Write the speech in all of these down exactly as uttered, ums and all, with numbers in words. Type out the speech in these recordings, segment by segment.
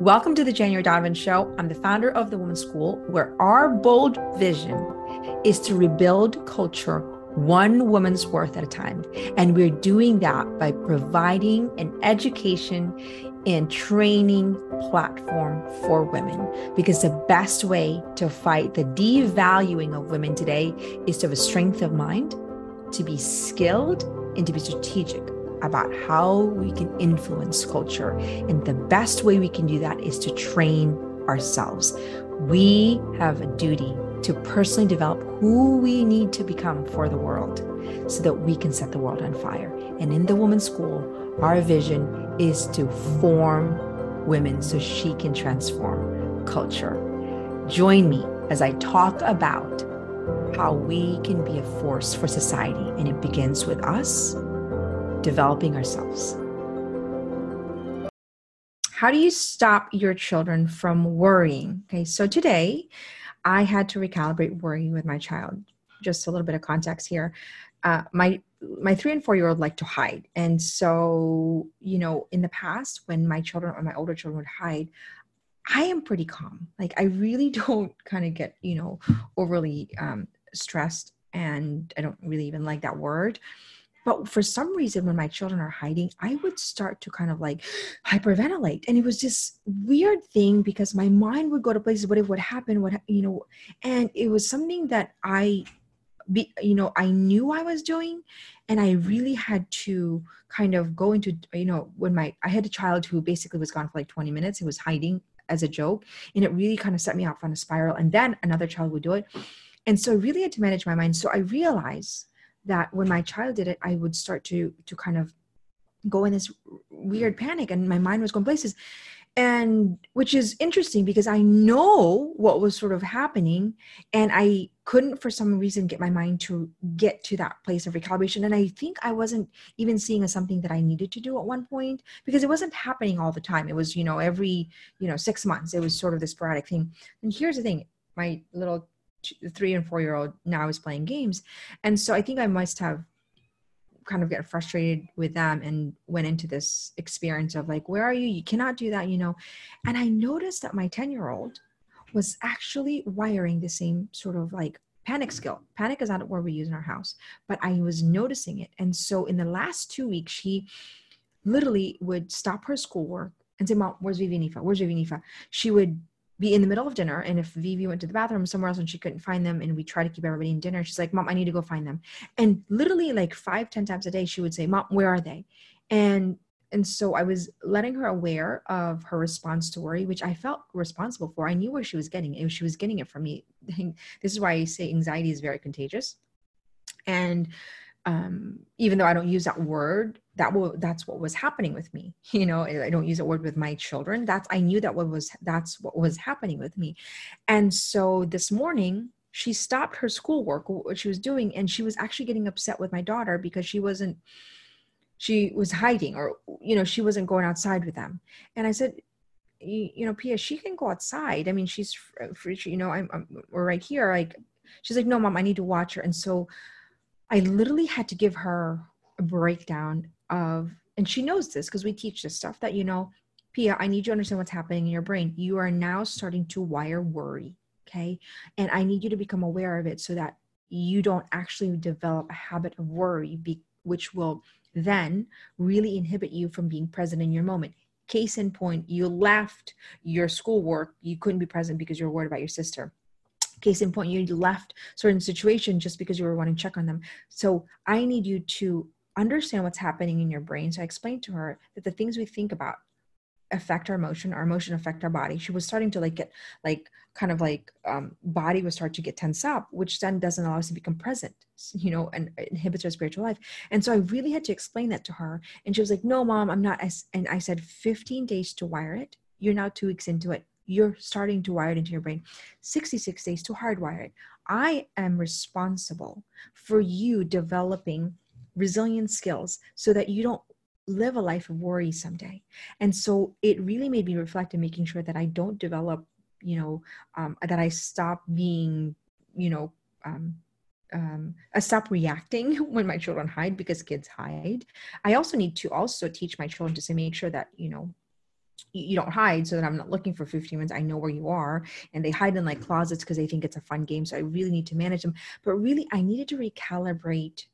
Welcome to the January Donovan Show. I'm the founder of The Women's School, where our bold vision is to rebuild culture one woman's worth at a time. And we're doing that by providing an education and training platform for women, because the best way to fight the devaluing of women today is to have a strength of mind, to be skilled, and to be strategic about how we can influence culture. And the best way we can do that is to train ourselves. We have a duty to personally develop who we need to become for the world so that we can set the world on fire. And in the Women's School, our vision is to form women so she can transform culture. Join me as I talk about how we can be a force for society, and it begins with us developing ourselves. How do you stop your children from worrying? Okay, so today I had to recalibrate worrying with my child. Just a little bit of context here. Uh, my my three and four year old like to hide, and so you know, in the past, when my children or my older children would hide, I am pretty calm. Like I really don't kind of get you know overly um, stressed, and I don't really even like that word. But for some reason, when my children are hiding, I would start to kind of like hyperventilate. And it was this weird thing because my mind would go to places, what if, what happened, what, you know, and it was something that I, be, you know, I knew I was doing. And I really had to kind of go into, you know, when my, I had a child who basically was gone for like twenty minutes, he was hiding as a joke. And it really kind of set me off on a spiral. And then another child would do it. And so I really had to manage my mind. So I realized that when my child did it, I would start to to kind of go in this weird panic, and my mind was going places, and which is interesting because I know what was sort of happening, and I couldn't for some reason get my mind to get to that place of recalibration. And I think I wasn't even seeing as something that I needed to do at one point, because it wasn't happening all the time. It was, you know, every, you know, six months, it was sort of this sporadic thing. And here's the thing, my little three and four year old now is playing games. And so I think I must have kind of got frustrated with them and went into this experience of like, where are you? You cannot do that, you know? And I noticed that my ten year old was actually wiring the same sort of like panic skill. Panic is not a word we use in our house, but I was noticing it. And so in the last two weeks, she literally would stop her schoolwork and say, Mom, where's Vivienifa? Where's Vivienifa? She would be in the middle of dinner, and if Vivi went to the bathroom somewhere else and she couldn't find them, and we try to keep everybody in dinner, she's like, Mom, I need to go find them. And literally like five, ten times a day, she would say, Mom, where are they? And and so I was letting her aware of her response to worry, which I felt responsible for. I knew where she was getting it. She was getting it from me. This is why I say anxiety is very contagious. And um, even though I don't use that word, that will, that's what was happening with me. You know, I don't use that word with my children. That's, I knew that what was, that's what was happening with me. And so this morning she stopped her schoolwork, what she was doing. And she was actually getting upset with my daughter because she wasn't, she was hiding, or, you know, she wasn't going outside with them. And I said, you, you know, Pia, she can go outside. I mean, she's free, you know, I'm, I'm we're right here. Like, she's like, no, Mom, I need to watch her. And so I literally had to give her a breakdown of, and she knows this because we teach this stuff, that, you know, Pia, I need you to understand what's happening in your brain. You are now starting to wire worry. Okay. And I need you to become aware of it so that you don't actually develop a habit of worry, be, which will then really inhibit you from being present in your moment. Case in point, you left your schoolwork. You couldn't be present because you're worried about your sister. Case in point, you left certain situation just because you were wanting to check on them. So I need you to understand what's happening in your brain. So I explained to her that the things we think about affect our emotion, our emotion affect our body. She was starting to like get like kind of like um, body would start to get tense up, which then doesn't allow us to become present, you know, and inhibits our spiritual life. And so I really had to explain that to her. And she was like, no, Mom, I'm not. And I said, fifteen days to wire it. You're now two weeks into it. You're starting to wire it into your brain. sixty-six days to hardwire it. I am responsible for you developing resilient skills so that you don't live a life of worry someday. And so it really made me reflect on making sure that I don't develop, you know, um, that I stop being, you know, um, um, I stop reacting when my children hide, because kids hide. I also need to also teach my children to say, make sure that, you know, you don't hide, so that I'm not looking for fifteen minutes. I know where you are. And they hide in like closets because they think it's a fun game. So I really need to manage them. But really, I needed to recalibrate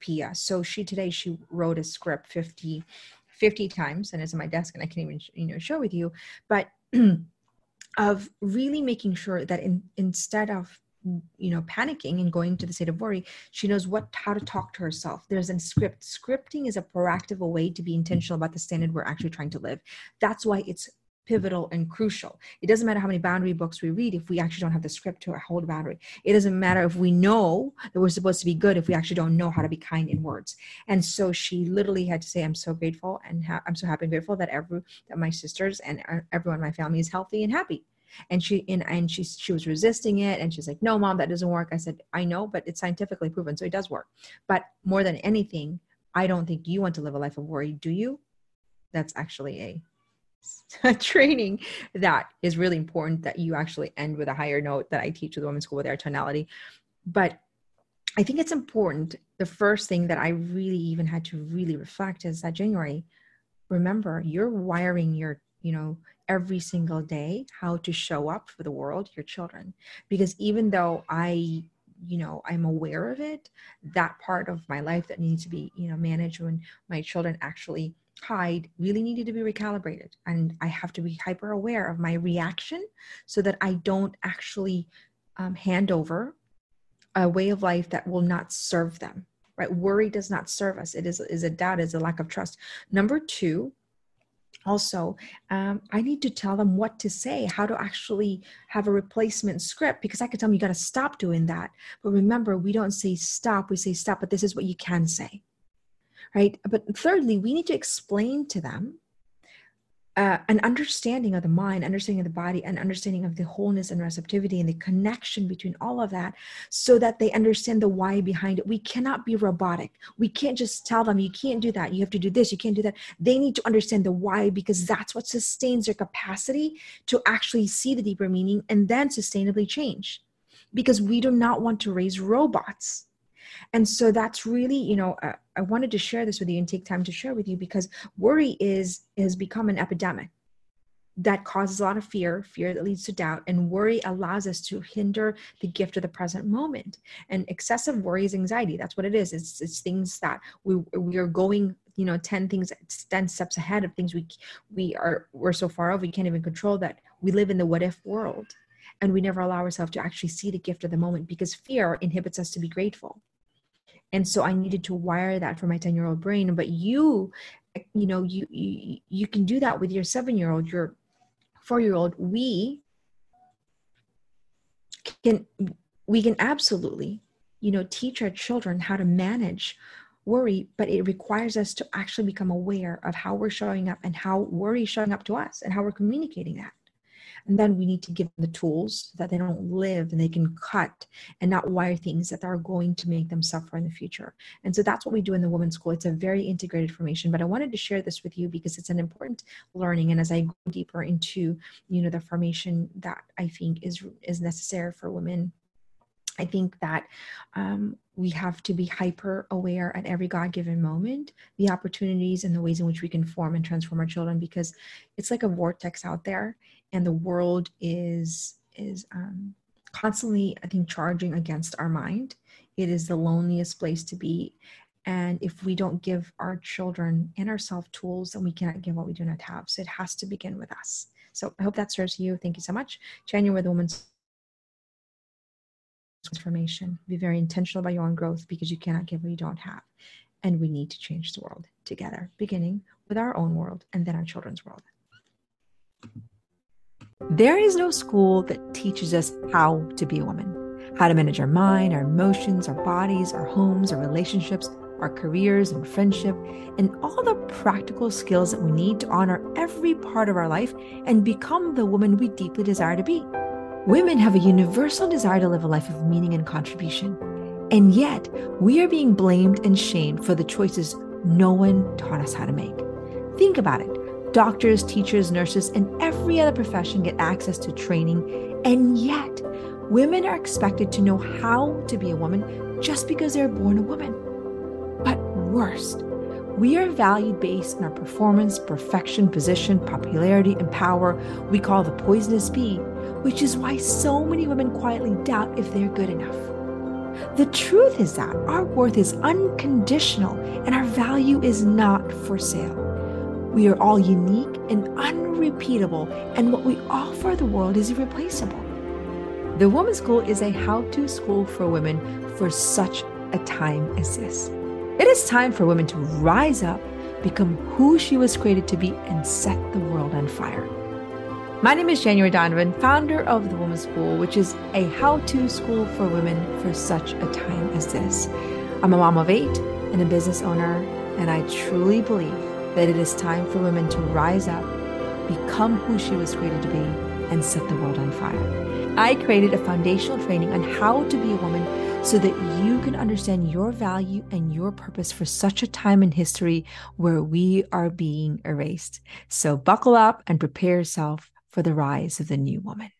Pia. So she today, she wrote a script fifty, fifty times, and it's on my desk, and I can't even, you know, share with you, but of really making sure that in, instead of, you know, panicking and going to the state of worry, she knows what, how to talk to herself. There's a script. Scripting is a proactive way to be intentional about the standard we're actually trying to live. That's why it's pivotal and crucial. It doesn't matter how many boundary books we read if we actually don't have the script to hold boundary. It doesn't matter if we know that we're supposed to be good if we actually don't know how to be kind in words. And so she literally had to say, I'm so grateful and ha- I'm so happy and grateful that every that my sisters and everyone in my family is healthy and happy. And she and, and she she was resisting it, and she's like, no, Mom, that doesn't work. I said, I know, but it's scientifically proven, so it does work. But more than anything, I don't think you want to live a life of worry, do you? That's actually a training that is really important, that you actually end with a higher note that I teach with the Women's School with our tonality. But I think it's important. The first thing that I really even had to really reflect is that January, remember, you're wiring your, you know, every single day how to show up for the world, your children. Because even though I, you know, I'm aware of it, that part of my life that needs to be, you know, managed when my children actually hide really needed to be recalibrated. And I have to be hyper aware of my reaction so that I don't actually um, hand over a way of life that will not serve them, right? Worry does not serve us. It is, is a doubt, is a lack of trust. Number two, also, um, I need to tell them what to say, how to actually have a replacement script, because I could tell them, you got to stop doing that. But remember, we don't say stop, we say stop, but this is what you can say, right? But thirdly, we need to explain to them uh, an understanding of the mind, understanding of the body, and understanding of the wholeness and receptivity and the connection between all of that, so that they understand the why behind it. We cannot be robotic. We can't just tell them, you can't do that. You have to do this. You can't do that. They need to understand the why, because that's what sustains their capacity to actually see the deeper meaning and then sustainably change, because we do not want to raise robots. And so that's really, you know, uh, I wanted to share this with you and take time to share with you, because worry is has become an epidemic that causes a lot of fear, fear that leads to doubt, and worry allows us to hinder the gift of the present moment. And excessive worry is anxiety. That's what it is. It's it's things that we we are going, you know, ten things, ten steps ahead of things we we are we're so far off we can't even control, that we live in the what if world, and we never allow ourselves to actually see the gift of the moment, because fear inhibits us to be grateful. And so I needed to wire that for my ten-year-old brain. But you, you know, you, you you can do that with your seven-year-old, your four-year-old. We can we can absolutely, you know, teach our children how to manage worry, but it requires us to actually become aware of how we're showing up and how worry is showing up to us and how we're communicating that. And then we need to give them the tools so that they don't live and they can cut and not wire things that are going to make them suffer in the future. And so that's what we do in the Women's School. It's a very integrated formation, but I wanted to share this with you because it's an important learning. And as I go deeper into, you know, the formation that I think is, is necessary for women, I think that um, we have to be hyper aware at every God-given moment, the opportunities and the ways in which we can form and transform our children, because it's like a vortex out there, and the world is is um, constantly, I think, charging against our mind. It is the loneliest place to be. And if we don't give our children and ourselves tools, then we cannot give what we do not have. So it has to begin with us. So I hope that serves you. Thank you so much. January, the Women's Transformation. Be very intentional about your own growth, because you cannot give what you don't have. And we need to change the world together, beginning with our own world and then our children's world. There is no school that teaches us how to be a woman, how to manage our mind, our emotions, our bodies, our homes, our relationships, our careers and friendship, and all the practical skills that we need to honor every part of our life and become the woman we deeply desire to be. Women have a universal desire to live a life of meaning and contribution, and yet we are being blamed and shamed for the choices no one taught us how to make. Think about it. Doctors, teachers, nurses, and every other profession get access to training, and yet women are expected to know how to be a woman just because they're born a woman. But worst, We are valued based on our performance, perfection, position, popularity, and power we call the poisonous bee, which is why so many women quietly doubt if they're good enough. The truth is that our worth is unconditional and our value is not for sale. We are all unique and unrepeatable, and what we offer the world is irreplaceable. The Women's School is a how-to school for women for such a time as this. It is time for women to rise up, become who she was created to be, and set the world on fire. My name is January Donovan, founder of The Women's School, which is a how-to school for women for such a time as this. I'm a mom of eight and a business owner, and I truly believe that it is time for women to rise up, become who she was created to be, and set the world on fire. I created a foundational training on how to be a woman so that you can understand your value and your purpose for such a time in history where we are being erased. So buckle up and prepare yourself for the rise of the new woman.